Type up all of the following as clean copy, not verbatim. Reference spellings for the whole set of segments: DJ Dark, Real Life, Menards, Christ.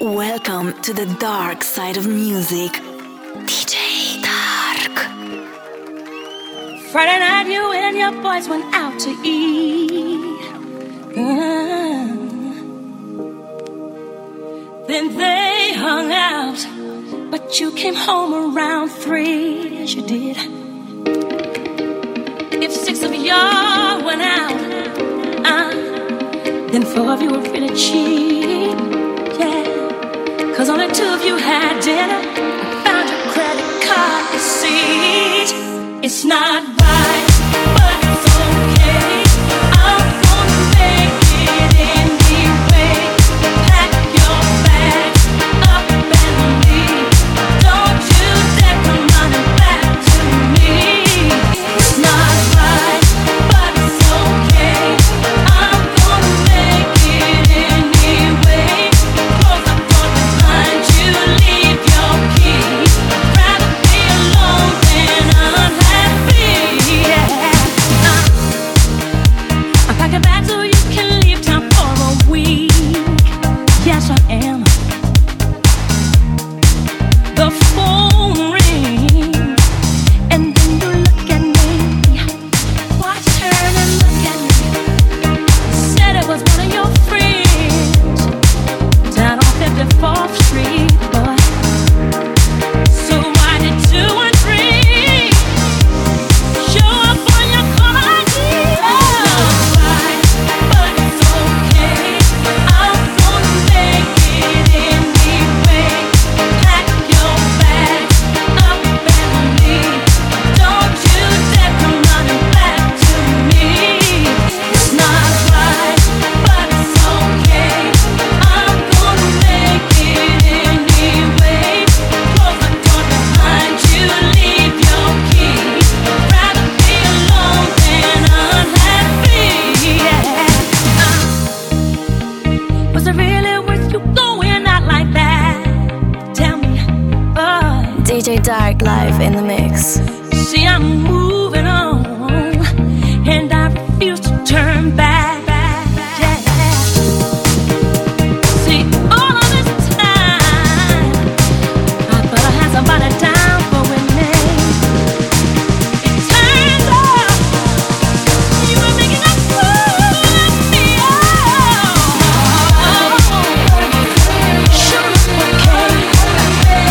Welcome to the dark side of music. DJ Dark. Friday night, you and your boys went out to eat. Then they hung out, but you came home around 3, as you did. If 6 of y'all went out, then 4 of you were really cheap. Yeah, 'cause only 2 of you had dinner. I found your credit card receipt. It's not right, but it's okay. I'm gonna make it anyway. Pack your bags up and leave. Don't you dare come running back to me. It's not right, but it's okay. I'm gonna make it anyway. Close the door behind you, leave your key. I'd rather be alone than unhappy. Yeah. I'm packing back so you can leave town for a week. Yes, I am. The phone rings, and then you look at me. Watch, turn and look at me. Said it was one of your friends down on 54th Street, boy. So why did 2 and 3 show up on your car ID? It's not right, but it's okay. I'm gonna make it anyway. Pack your bags up and leave. Don't you dare come running back to me. It's not right, but it's okay. I'm gonna make it anyway. Close the door behind you, leave your key. I'd rather be alone than unhappy. Yeah. Was it really worth you going out like that? Tell me. Oh. DJ Dark live in the mix. See, I'm moving on, and I refuse to turn back. Yeah. See, all of this time, I thought I had somebody down for a name. It turns out you were making a fool of me. Oh, sure okay. Make it anyway.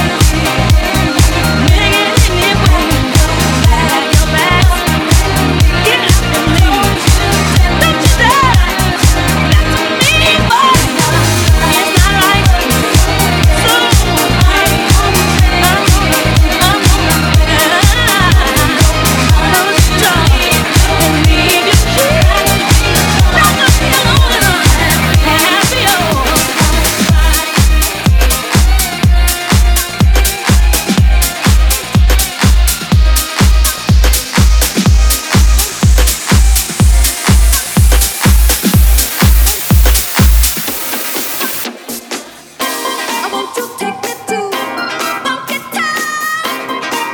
Pack your bags, get up and leave. Don't you dare come to me, boy. It's not right, so I want you to take me to Funky Town.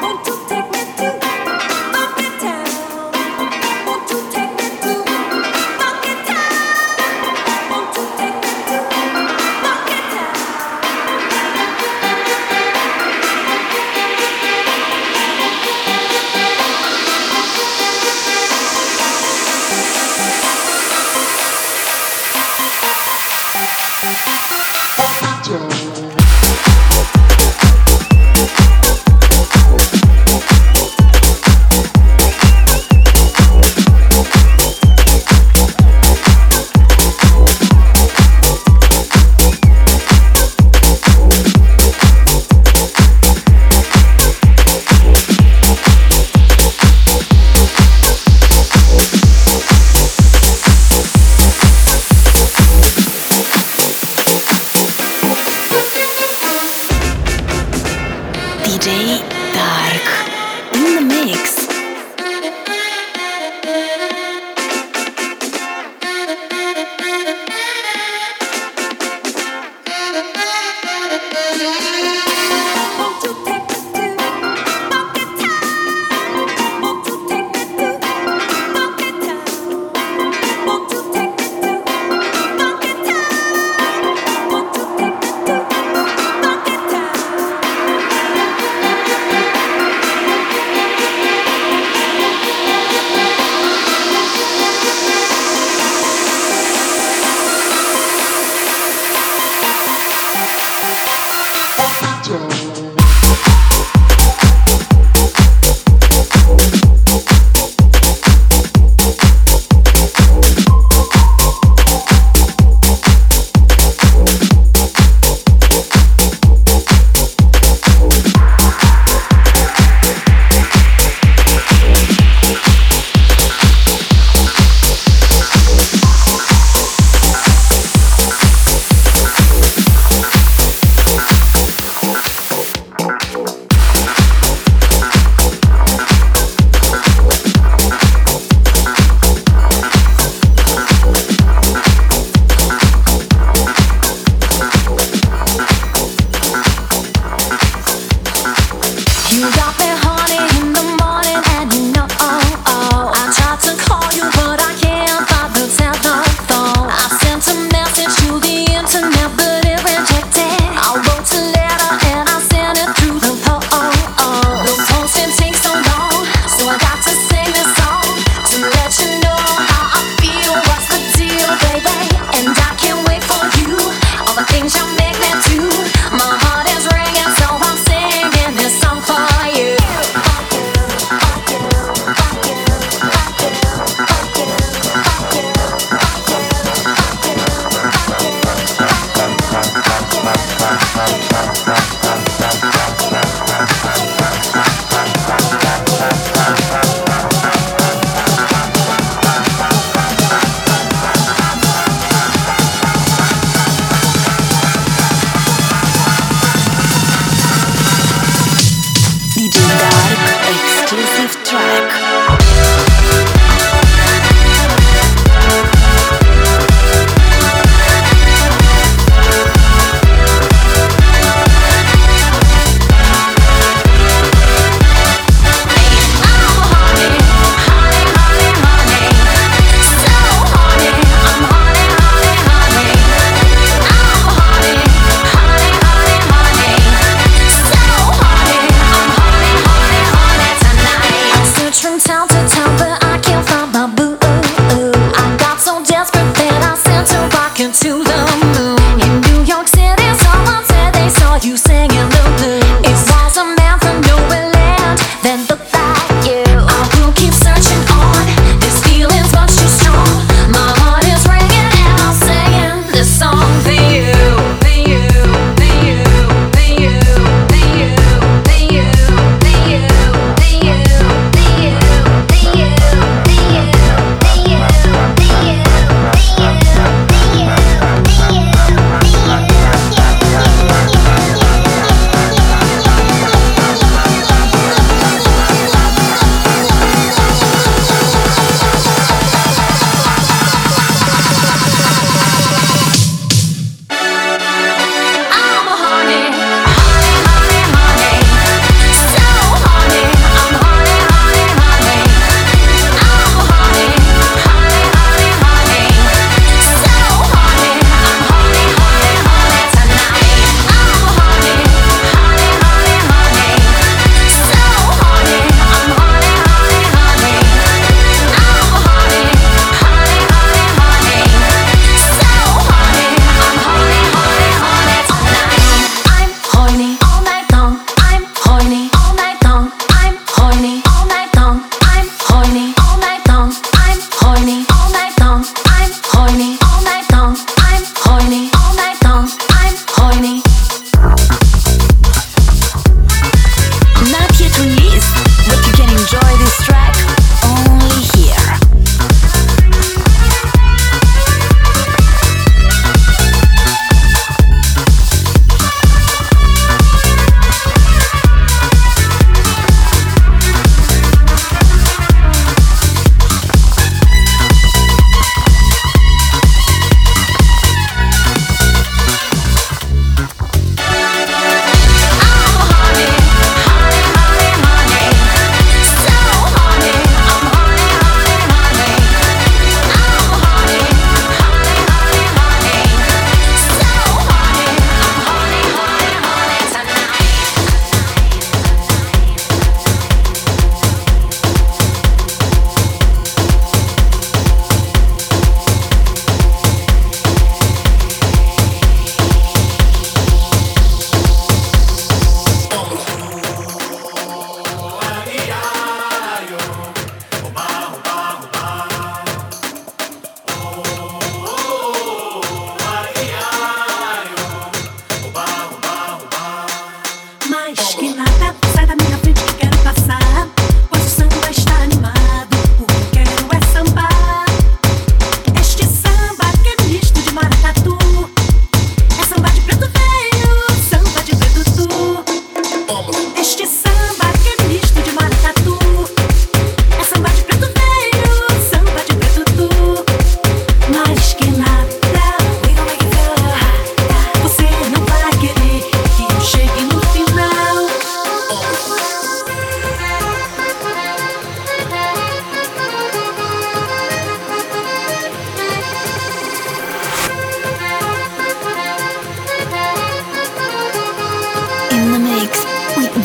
Won't you take me to Funky Town? Won't you take me to Funky Town? Won't you take me to Funky Town? DJ Dark in the mix. Won't you take me to Funky Town? Won't you take me to Funky Town? Won't you take me to Funky Town? Won't you take me to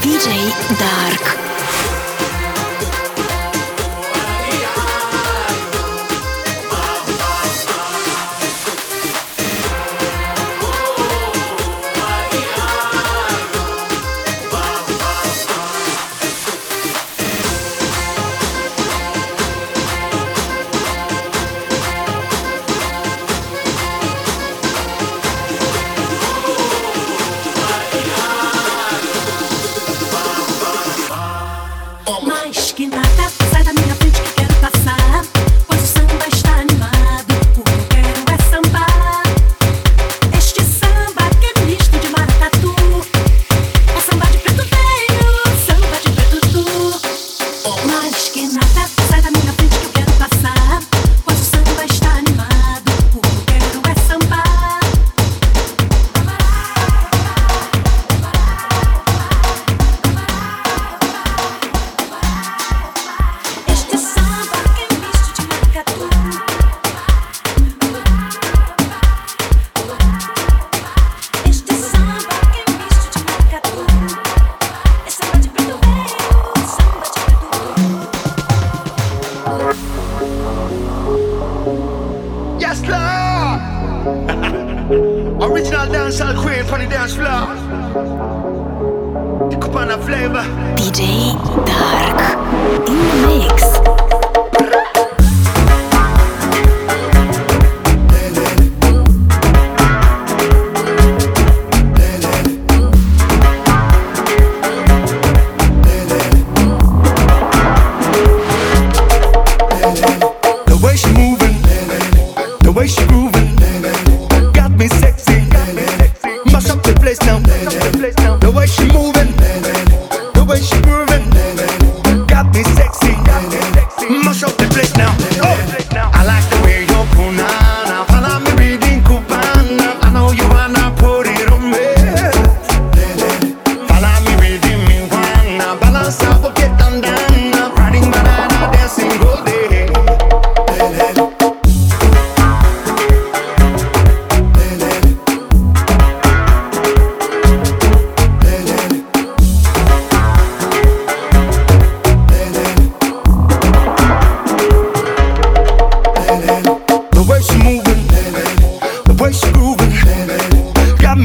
DJ Dark. Got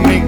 me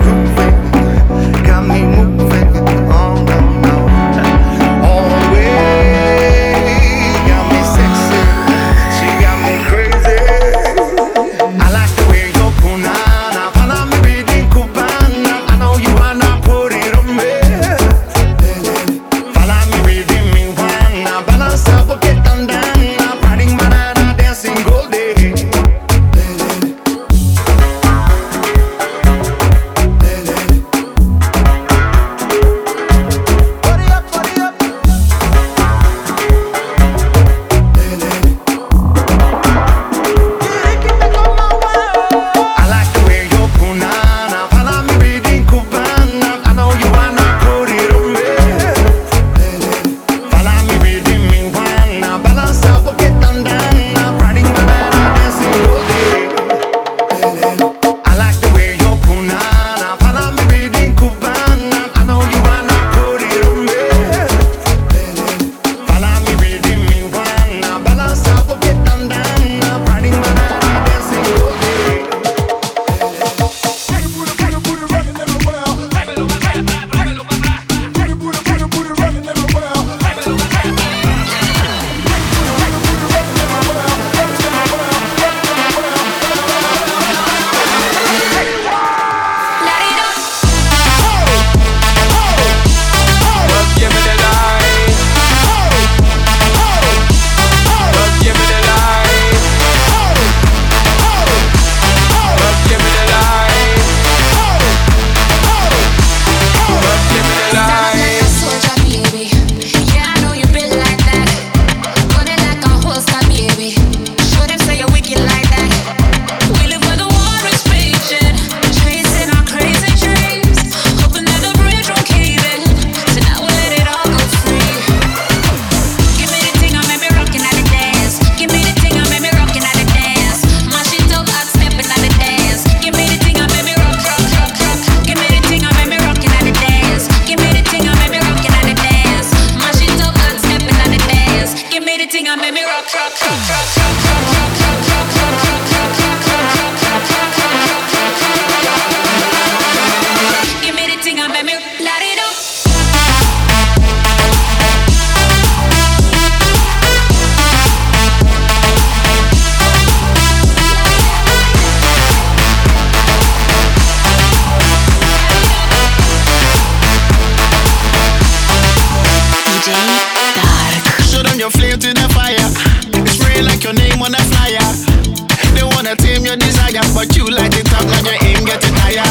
the top and you ain't getting higher.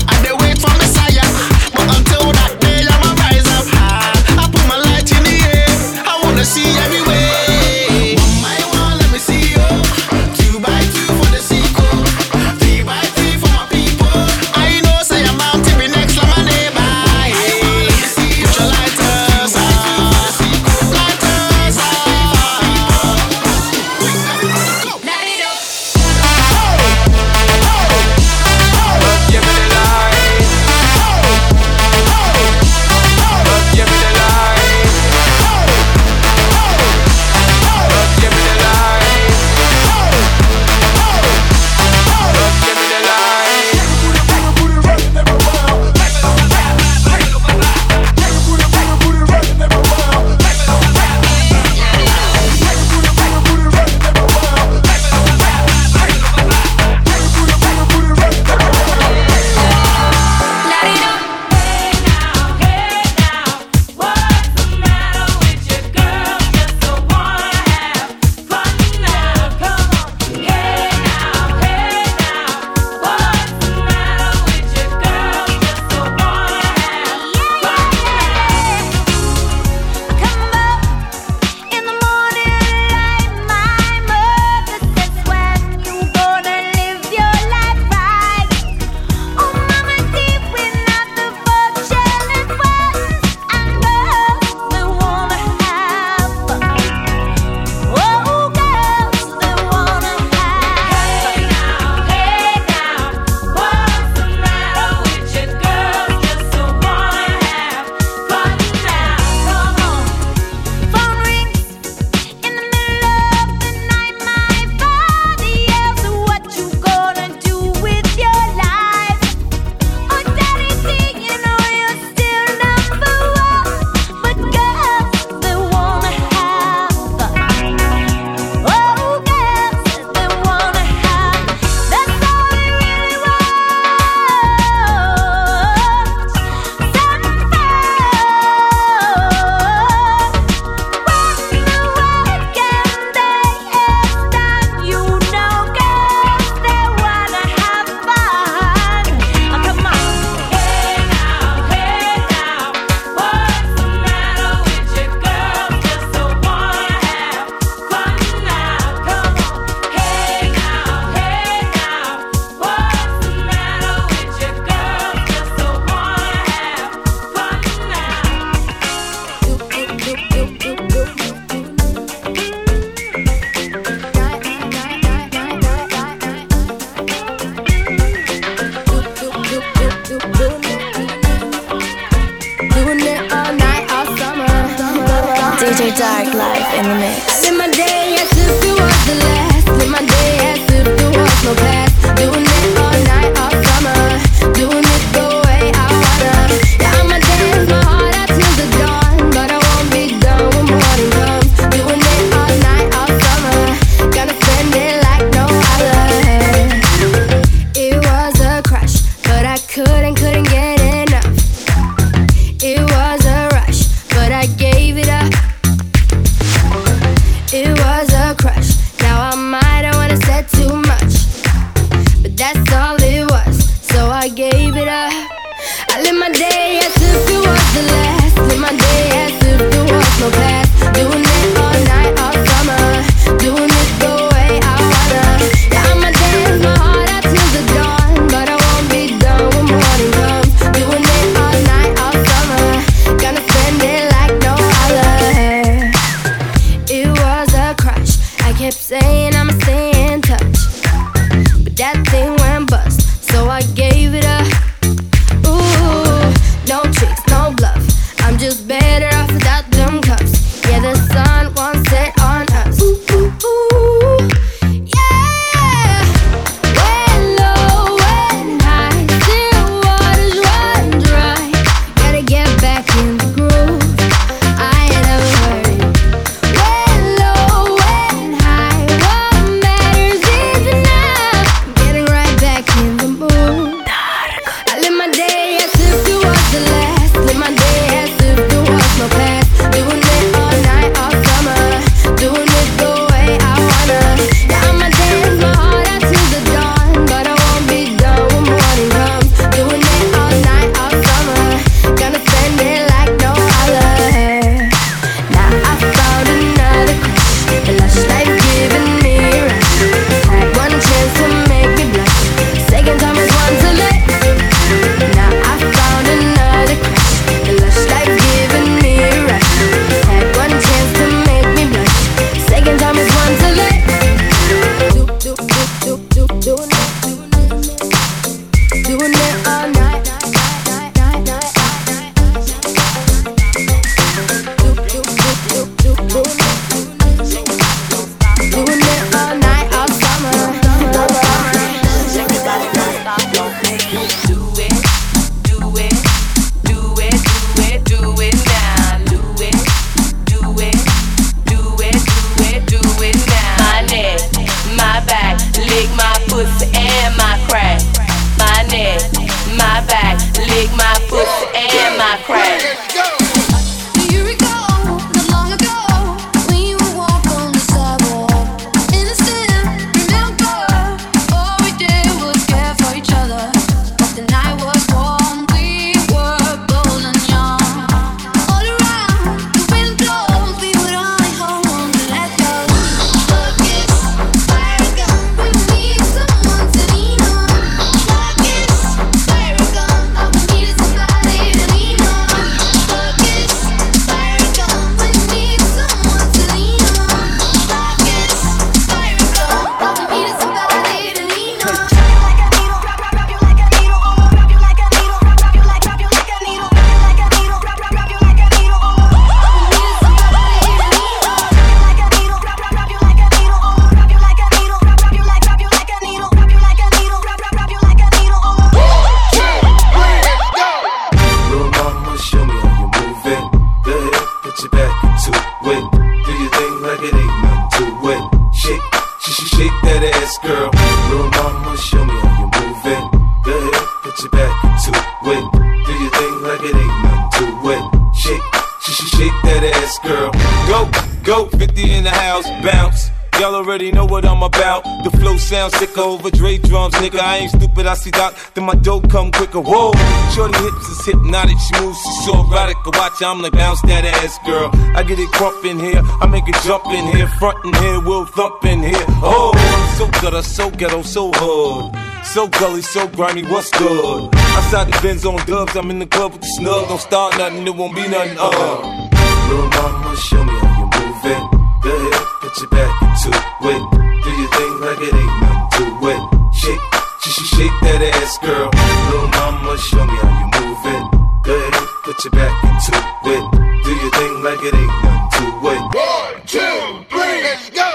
And they wait for Messiah, but until that day I'ma rise up high. I put my light in the air, I wanna see everywhere. DJ Dark live in the mix. I live my day as if it was the last. Live my day as if it was no past. Doing it all night, all summer. Doing it the way I wanna. Yeah, I'ma dance my heart out till the dawn, but I won't be done when morning comes. Doing it all night, all summer. Gonna spend it like no other. It was a crush, but I couldn't get enough. It was a rush, but I gave it up. It was a crush. Now I would've said too much, but that's all it was, so I gave it up. I live my day as if it was the last. Live my day as if it was no past. Doing it all night, all summer. Doing it the way I wanna. Yeah, I'ma dance my heart out till the dawn, but I won't be done when morning comes. Doing it all night, all summer. Gonna spend it like no other. It was a crush. I kept saying I'ma stay in touch, but that thing went bust, so I gave it up. Ooh, no tricks, no bluff. I'm just better off without them cups. Yeah, the sun go. 50 in the house, bounce. Y'all already know what I'm about. The flow sounds sicker over Dre drums, nigga. I ain't stupid, I see Doc, then my dope come quicker. Whoa, shorty hips is hypnotic, she moves, she's so erotic. Watch, I'm like bounce that ass, girl. I get it crump in here, I make it jump in here, front in here, we'll thump in here. Oh, so gutter, so ghetto, so hood, so gully, so grimy, what's good? Outside the Benz on dubs, I'm in the club with the snug. Don't start nothing, it won't be nothing, Little mama, show me how you move it. Go ahead, put your back into it. Do your thing like it ain't nothing to it. Shake, shake that ass, girl. Little mama, show me how you move it. Go ahead, put your back into it. Do your thing like it ain't nothing to it. 1, 2, 3, let's go.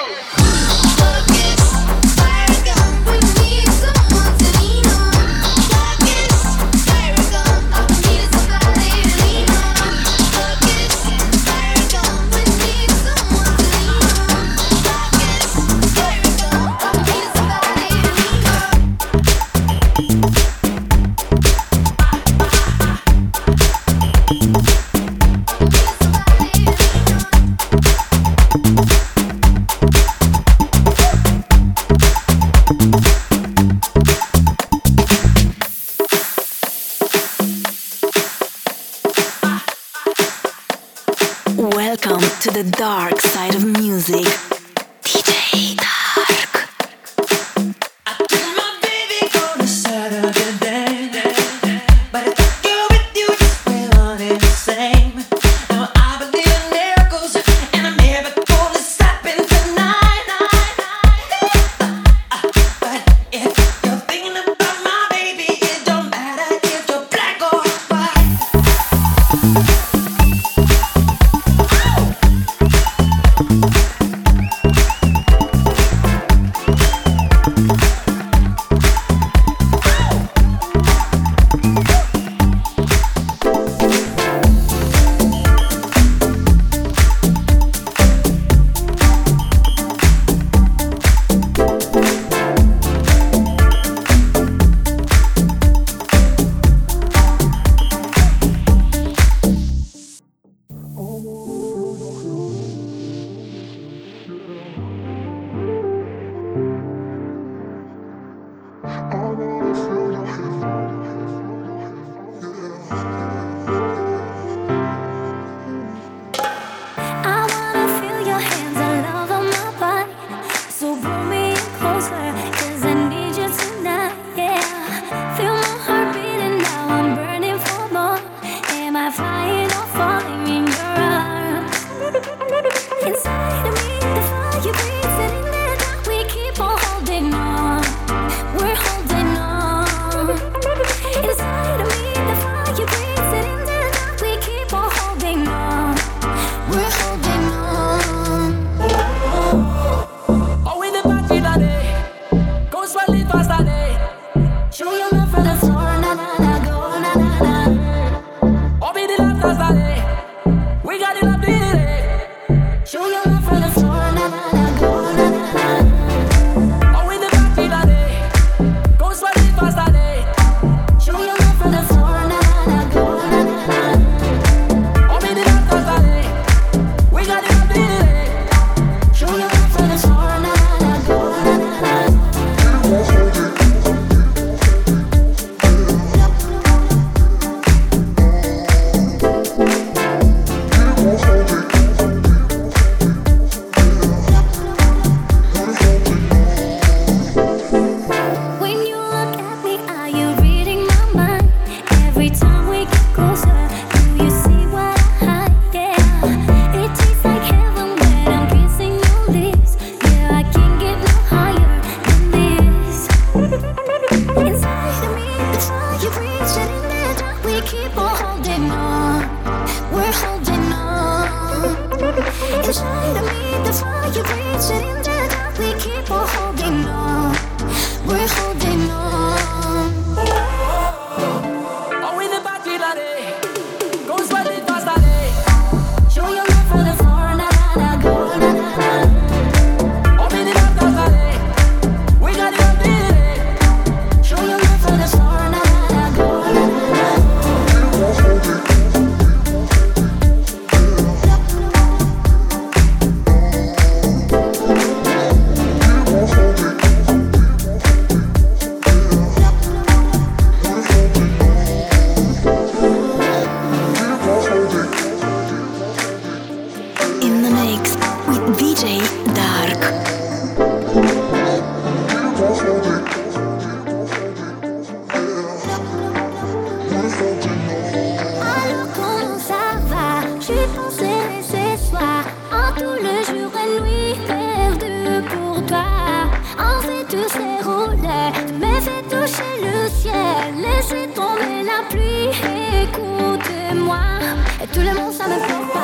Welcome to the dark side of music. DJ Dark. I took my baby on a Saturday day, but I thought you with you just went on in the same. Now I believe in miracles, and a miracle is happening tonight. But if you're thinking about my baby, it don't matter if you're black or white. la pluie, écoutez-moi, et tout le monde ça me fait pas.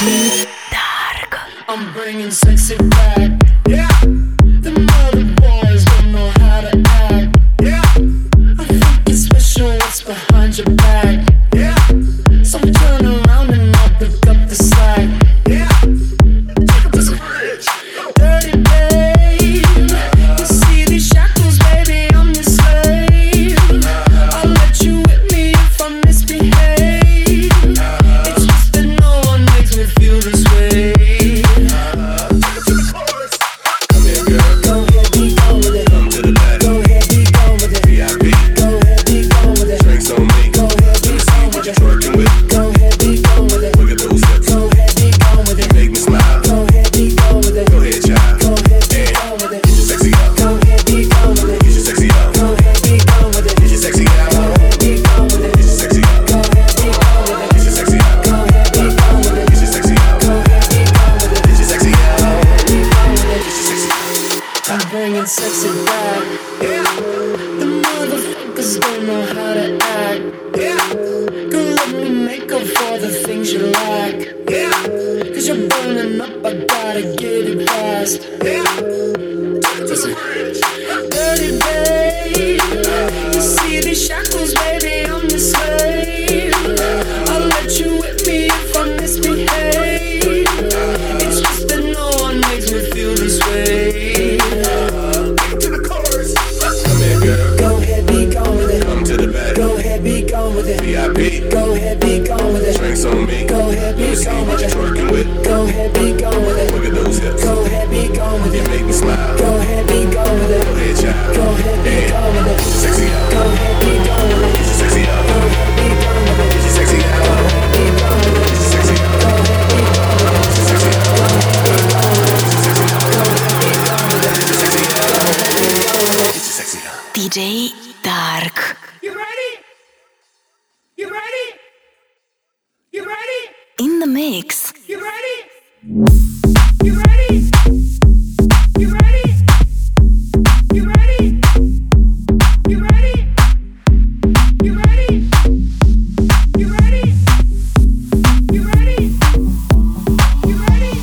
DJ Dark. I'm bringing sexy back. Yeah. The mother boys don't know how to act. Yeah. I think it's special what's behind your back. Yeah. So turn around and I'll pick up the slack. Yeah. Take up this bridge. Dirty babe. You see these shackles, baby, I'm your slave. I'll let you whip me if I misbehave. Sexy back, yeah. The motherfuckers don't know how to act, yeah. Girl, let me make up for the things you lack, yeah. 'Cause you're burning up, I gotta get it fast, yeah. Just dirty babe, you see these shackles, baby, I'm your slave. I'll let you whip me if I misbehave. It's just that no one makes me feel this way. VIP. Go ahead, be gone with it. Drinks on me. Go ahead, be gone with it. Working with. Go ahead, be gone with it. Look at those hips. Go ahead, be gone with it. You make me smile. Go ahead, be gone with it. Go ahead, child. Go ahead, be gone with it. Sexy out. Go ahead, be gone with it. It's sexy out. Go ahead, be gone with it. It's sexy out. Go ahead, be gone with it. It's sexy out. Go ahead, be gone with it. It's sexy out. Go ahead, be gone with it. It's sexy out. Go ahead, be gone with it. It's sexy out. Go ahead, be gone with it. It's sexy out. DJ Dark. You ready? You ready? You ready? In the mix. You ready? You ready? You ready? You ready? You ready? You ready? You ready? You ready? You ready? You ready? You ready?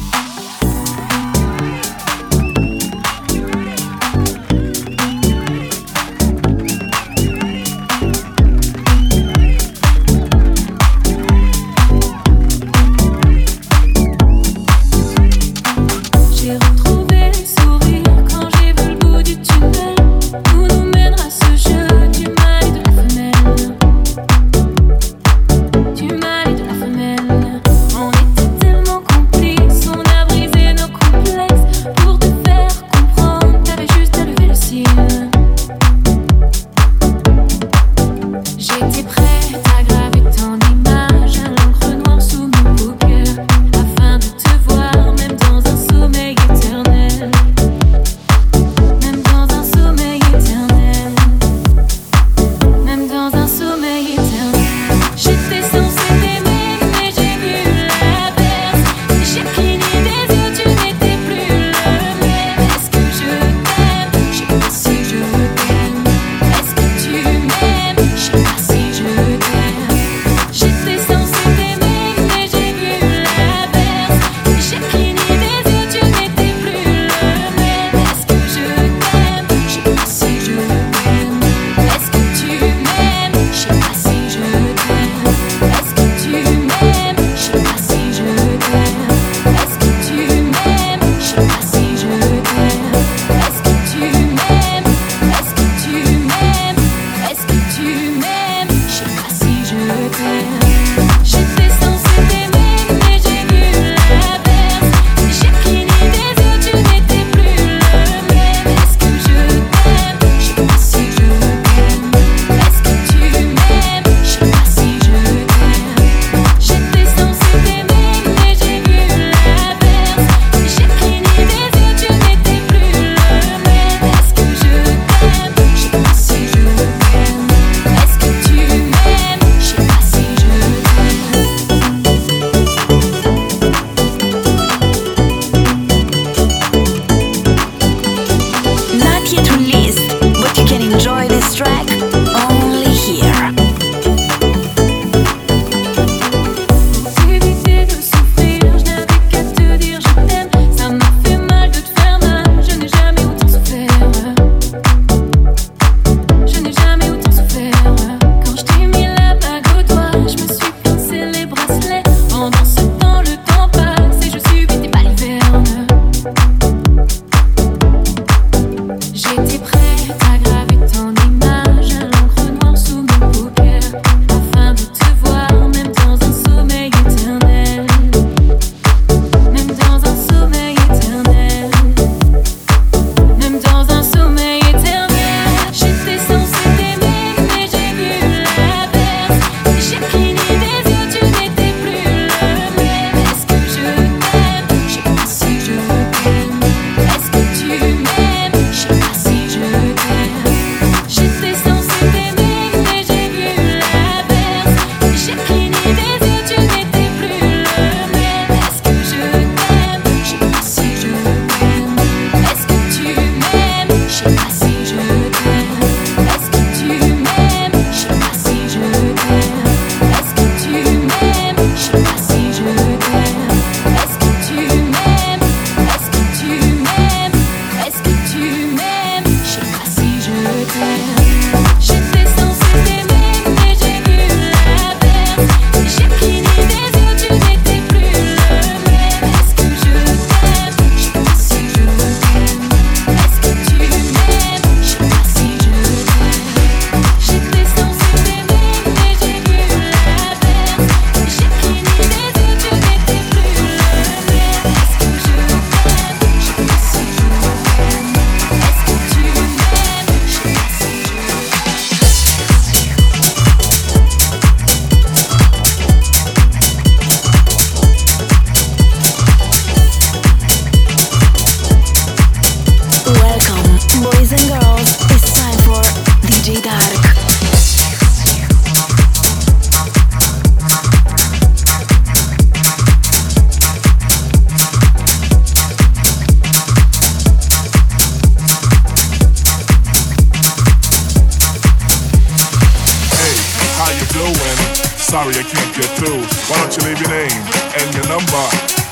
sorry I can't get through. Why don't you leave your name and your number,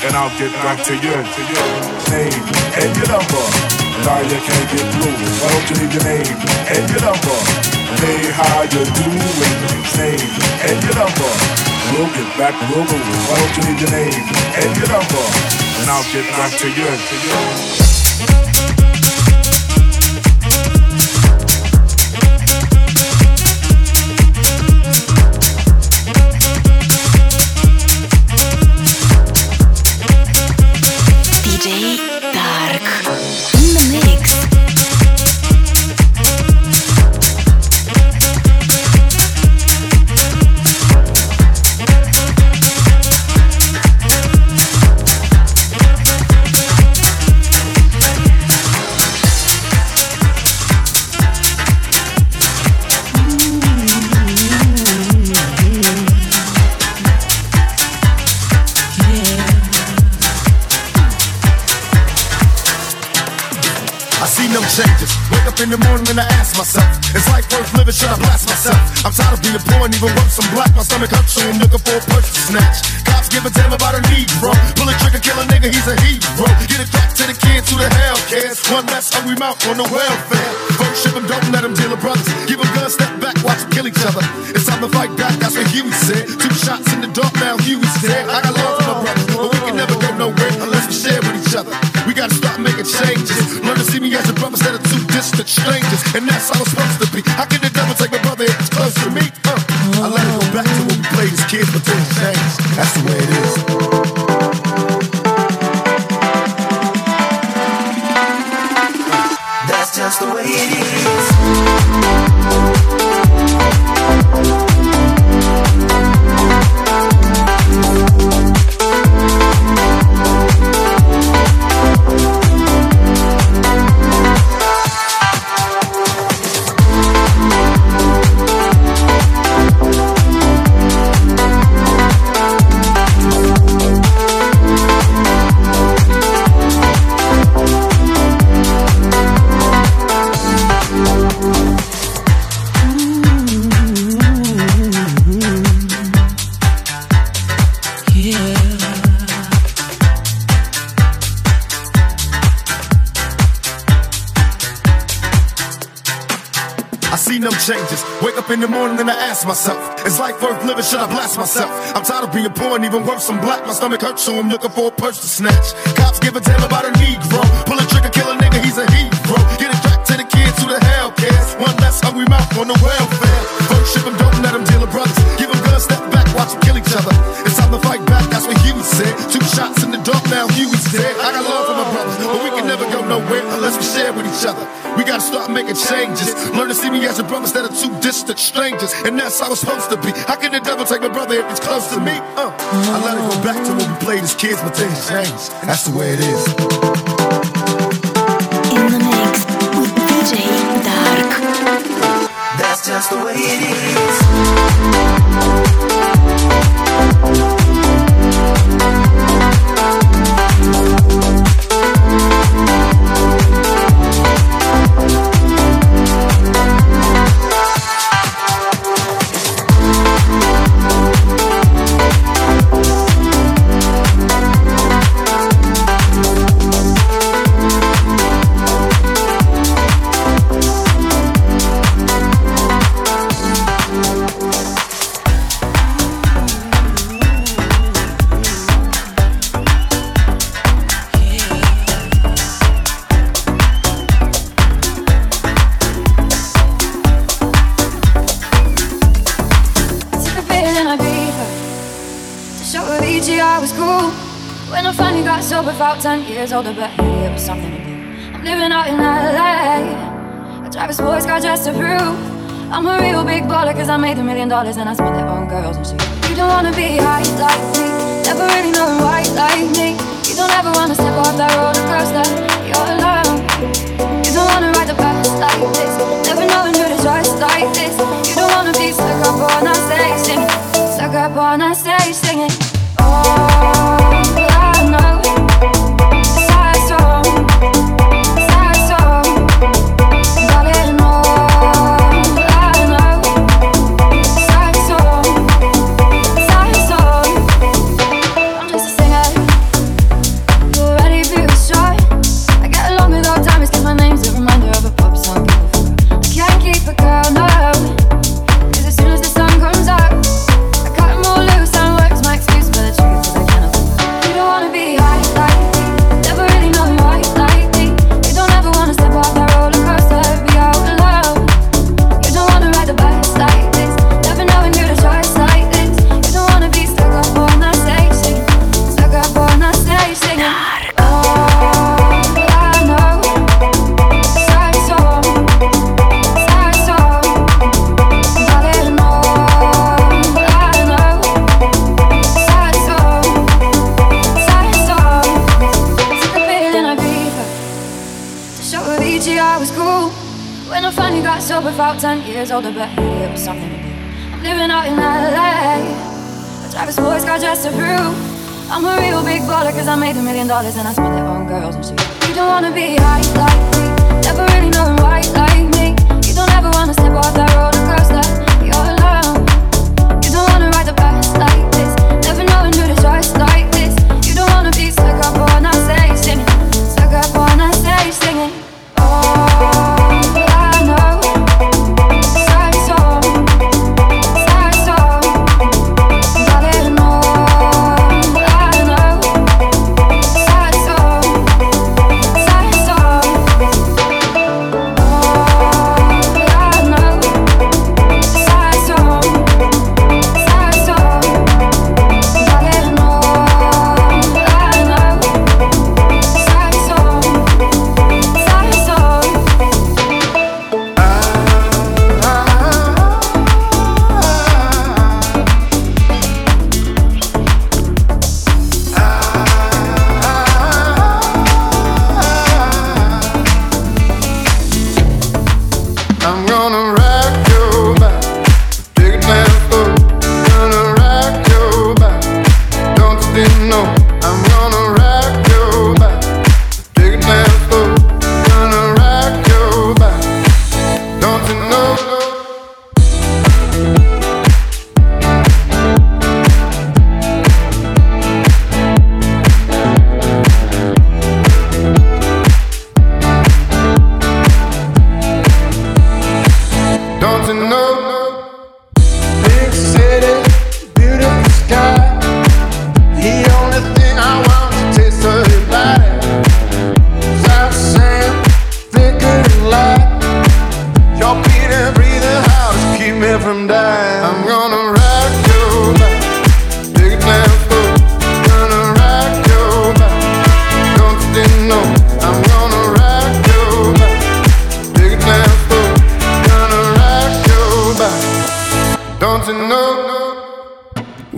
and I'll get back to you. Name and your number. Sorry I can't get through. Why don't you leave your name and your number? Hey, how you doing? Name and your number. We'll get back, we'll go. Why don't you leave your name and your number, and I'll get back to you. In the morning and I ask myself, is life worth living, should I blast myself? I'm tired of being poor and even worse, I'm black. My stomach hurts, so I'm looking for a purse to snatch. Cops give a damn about a Negro. Pull a trigger, kill a nigga, he's a hero. Get it back to the kids, who the hell cares? One less hungry mouth on the welfare. Don't ship him, don't let him deal with brothers. Give him guns, step back, watch them kill each other. It's time to fight back, that's what Huey said. Two shots in the dark, now Huey's dead. I got love for my brothers, but we can never go nowhere unless we share with each other. We gotta start making changes. Learn to see me as a brother instead of two distant strangers. And that's how I'm supposed to be. How can the devil take my brother if it's close to me? I let it go back to when we played as kids, but things change. That's the way it is. That's just the way it is. In the morning and I ask myself, is life worth living, should I blast myself? I'm tired of being poor and even worse, I'm black. My stomach hurts, so I'm looking for a purse to snatch. Cops give a damn about a Negro. Pull a trigger, kill a nigga, he's a hero. Get it back to the kids, who the hell cares? One less hungry mouth on the welfare. First ship him, don't let him deal with brothers. Give him guns, step back, watch them kill each other. It's time to fight back, that's what Huey said. Two shots in the dark, now Huey's dead. I got love for my brothers, but we can never go nowhere unless we share with each other. We gotta start making changes. Learn to see me as a brother instead of two distant strangers. And that's how it's supposed to be. How can the devil take my brother if he's close to me? I let it go back to when we played as kids, but things changed. That's the way it is. In the mix with DJ Dark. That's just the way it is. About 10 years older, but hey, it was something to do. I'm living out in LA. I drive a sports car just to prove I'm a real big baller, cause I made $1 million and I spent it on girls and shit. You don't wanna be high like me, never really knowing why you like me. You don't ever wanna step off that roller coaster, you're alone. You don't wanna ride the bus like this, never knowing who to trust like this. You don't wanna be stuck up on that stage singing, stuck up on that stage singing. Oh, I know. about 10 years older, but hey, it was something to do. I'm living out in LA. I drive a sports car just to prove I'm a real big baller, cause I made $1 million and I spent it on girls and shit. You don't wanna be high like me, never really knowing why like me. You don't ever wanna step off that road and cross that you're alone. You don't wanna ride the bus like this, never knowing who to trust like this. You don't wanna be stuck up all night stay singing, stuck up all night stay singing. Oh.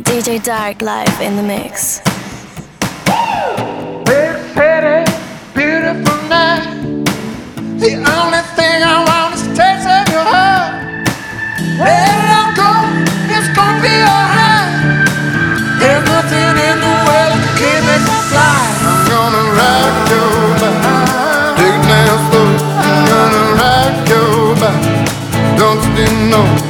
DJ Dark live in the mix. Big, pretty, beautiful night. The only thing I want is a taste of your heart. Let it go, it's gonna be alright. There's nothing in the world that can make me fly. I'm gonna rock your body, big glass floor. I'm gonna rock your body, don't you know?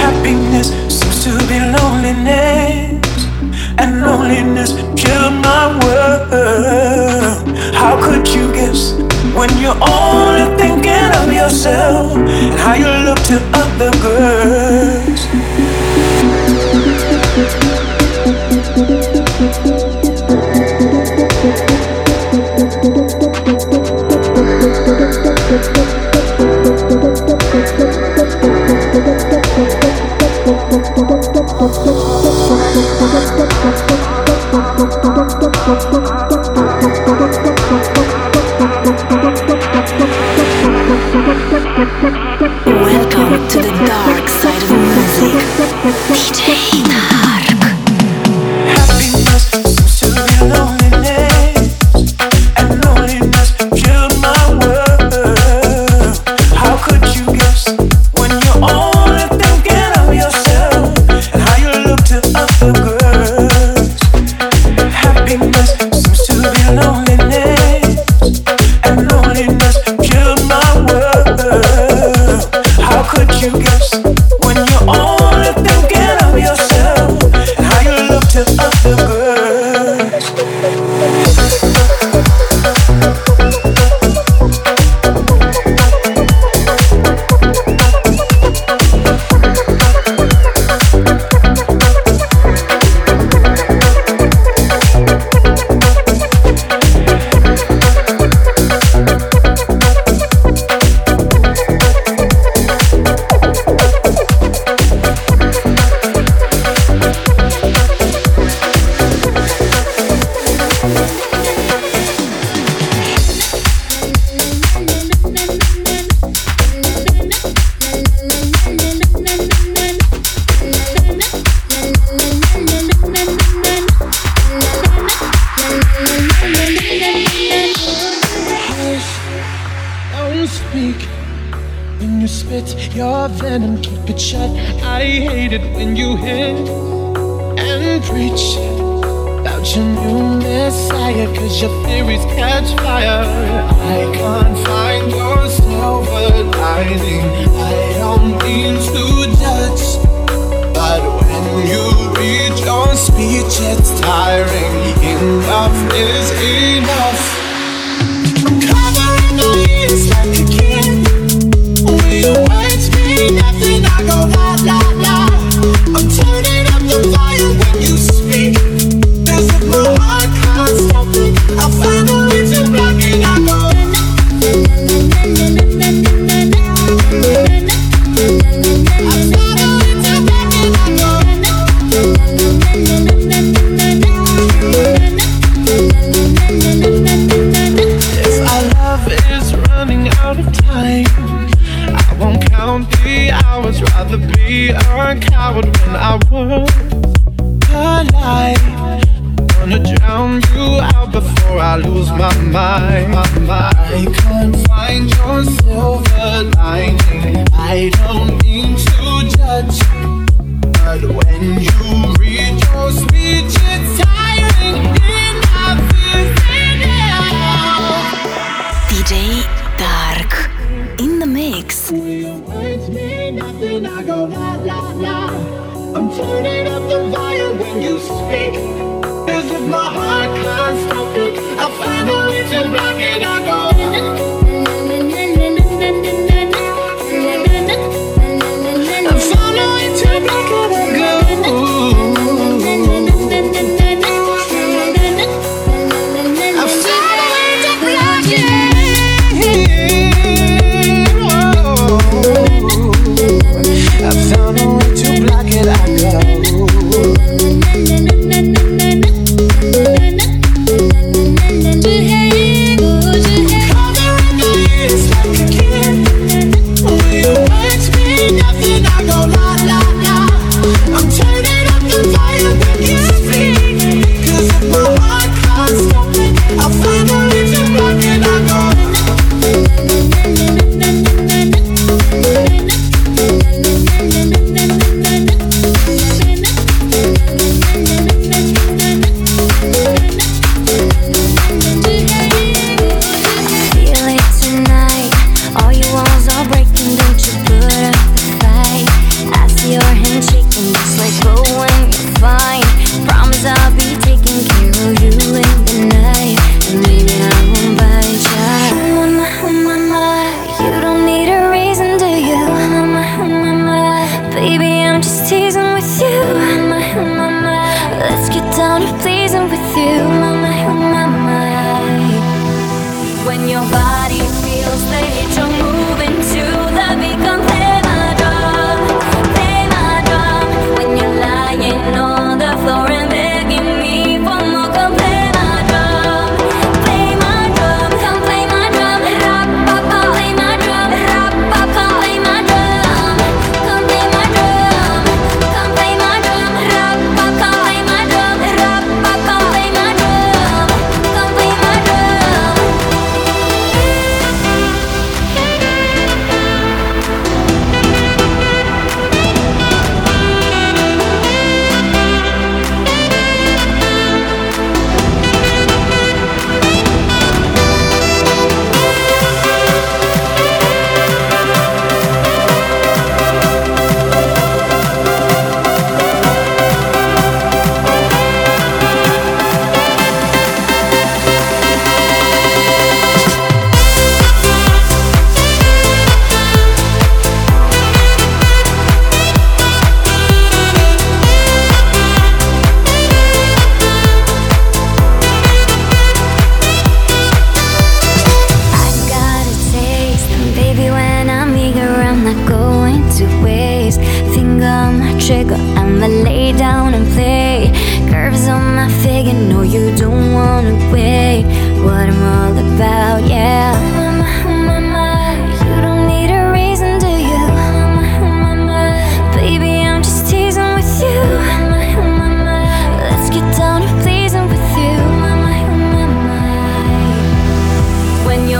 Happiness seems to be lonely, and speak, when you spit your venom, keep it shut. I hate it when you hit and preach about your new messiah, cause your theories catch fire. I can't find your silver lining. I don't mean to judge, but when you read your speech it's tiring. Enough is enough. It's like a kid, when your words mean nothing, I go la la la. I'm turning up the volume when you speak, cause if my heart can't stop it, I'll find a way to block it. I go I've got a way to block it. I go if our love is running out of time, I won't count the hours. Rather be a coward when our worlds collide. Wanna drown you out before I lose my mind. I can't find your silver lining. I don't mean to judge, but when you read your speech, it's tiring. Enough is enough. DJ Dark in the mix. Nothing, I go la la la. I'm turning up the volume when you speak, cause if my heart can't stop it, I'll find a way to block it. I go I'll find a way to block it. Your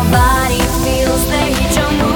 body feels that you're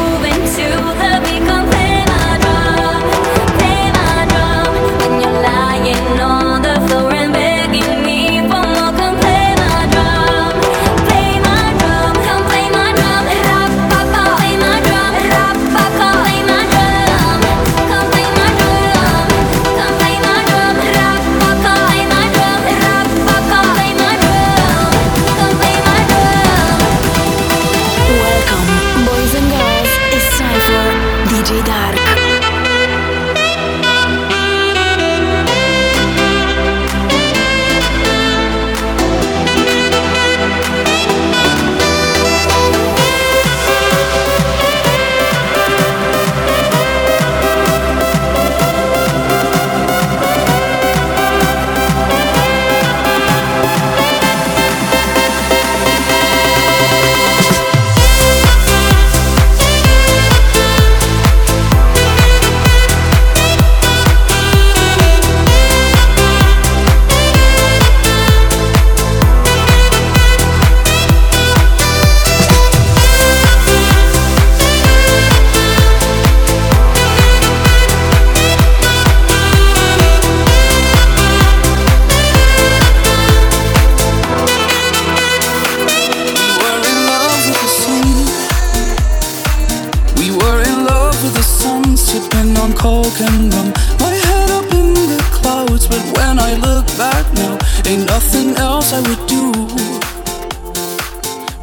coke and rum. My head up in the clouds, but when I look back now, ain't nothing else I would do.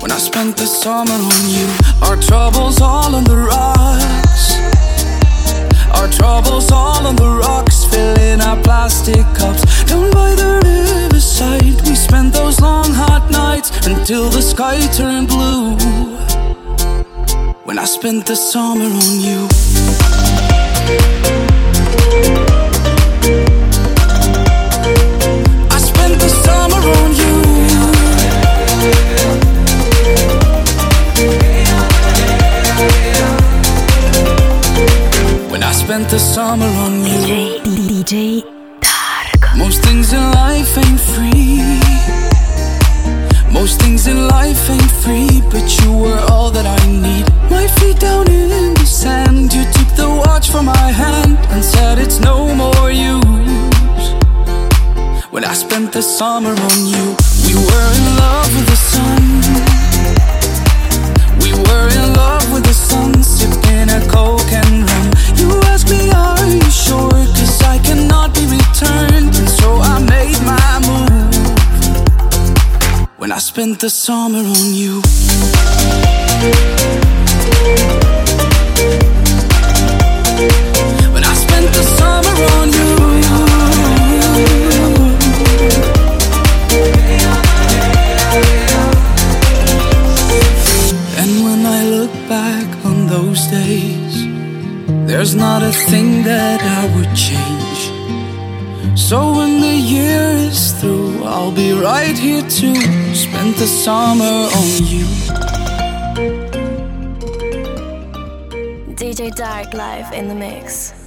When I spent the summer on you, our troubles all on the rocks. Our troubles all on the rocks, filling our plastic cups. Down by the riverside, we spent those long hot nights until the sky turned blue. When I spent the summer on you. I spent the summer on you. When I spent the summer on you. DJ Dark. Most things in life ain't free. Most things in life ain't free, but you were all that I need. My feet down in the sand, you took the watch from my hand and said it's no more use. When I spent the summer on you, we were in love with the sun. We were in love with the sun, sipping a coke and rum. You asked me, are you sure? 'Cause I cannot be returned, and so I made my move. When I spent the summer on you. When I spent the summer on you. And when I look back on those days, there's not a thing that I would change. So when the year is through, I'll be right here to spend the summer on you. DJ Dark live in the mix.